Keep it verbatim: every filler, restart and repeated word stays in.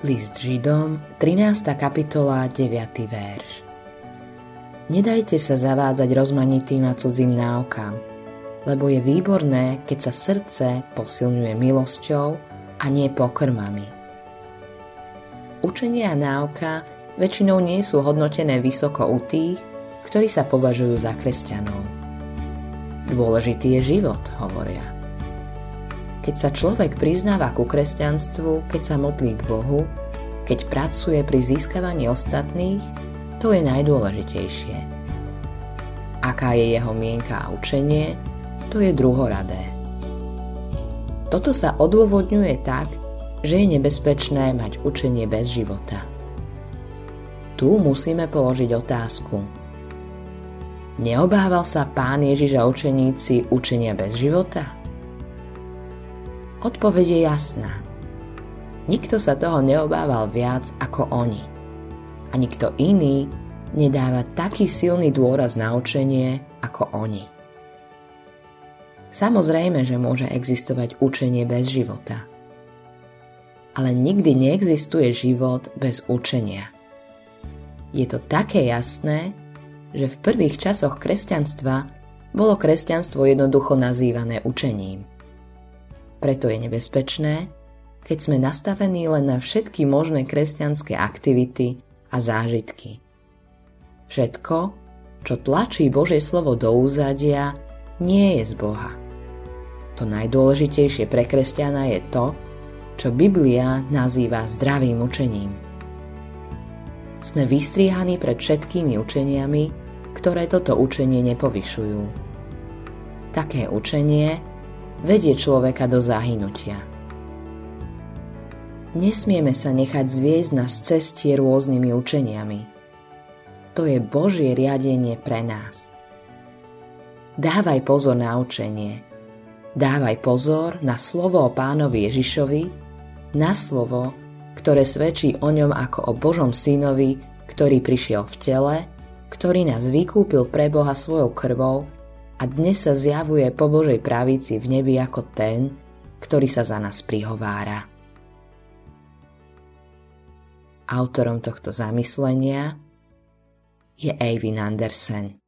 List Židom, trinásta kapitola, deviaty verš. Nedajte sa zavádzať rozmanitým a cudzím náukám, lebo je výborné, keď sa srdce posilňuje milosťou a nie pokrmami. Učenie a náuka väčšinou nie sú hodnotené vysoko u tých, ktorí sa považujú za kresťanov. Dôležitý je život, hovoria. Keď sa človek priznáva ku kresťanstvu, keď sa modlí k Bohu, keď pracuje pri získavaní ostatných, to je najdôležitejšie. Aká je jeho mienka a učenie, to je druhoradé. Toto sa odôvodňuje tak, že je nebezpečné mať učenie bez života. Tu musíme položiť otázku. Neobával sa Pán Ježiš a učeníci učenia bez života? Odpoveď je jasná. Nikto sa toho neobával viac ako oni. A nikto iný nedáva taký silný dôraz na učenie ako oni. Samozrejme, že môže existovať učenie bez života. Ale nikdy neexistuje život bez učenia. Je to také jasné, že v prvých časoch kresťanstva bolo kresťanstvo jednoducho nazývané učením. Preto je nebezpečné, keď sme nastavení len na všetky možné kresťanské aktivity a zážitky. Všetko, čo tlačí Božie slovo do úzadia, nie je z Boha. To najdôležitejšie pre kresťana je to, čo Biblia nazýva zdravým učením. Sme vystriehaní pred všetkými učeniami, ktoré toto učenie nepovyšujú. Také učenie vedie človeka do zahynutia. Nesmieme sa nechať zviesť na ceste rôznymi učeniami. To je Božie riadenie pre nás. Dávaj pozor na učenie. Dávaj pozor na slovo o Pánovi Ježišovi, na slovo, ktoré svedčí o ňom ako o Božom synovi, ktorý prišiel v tele, ktorý nás vykúpil pre Boha svojou krvou a dnes sa zjavuje po Božej pravici v nebi ako ten, ktorý sa za nás prihovára. Autorom tohto zamyslenia je A. W. Andersen.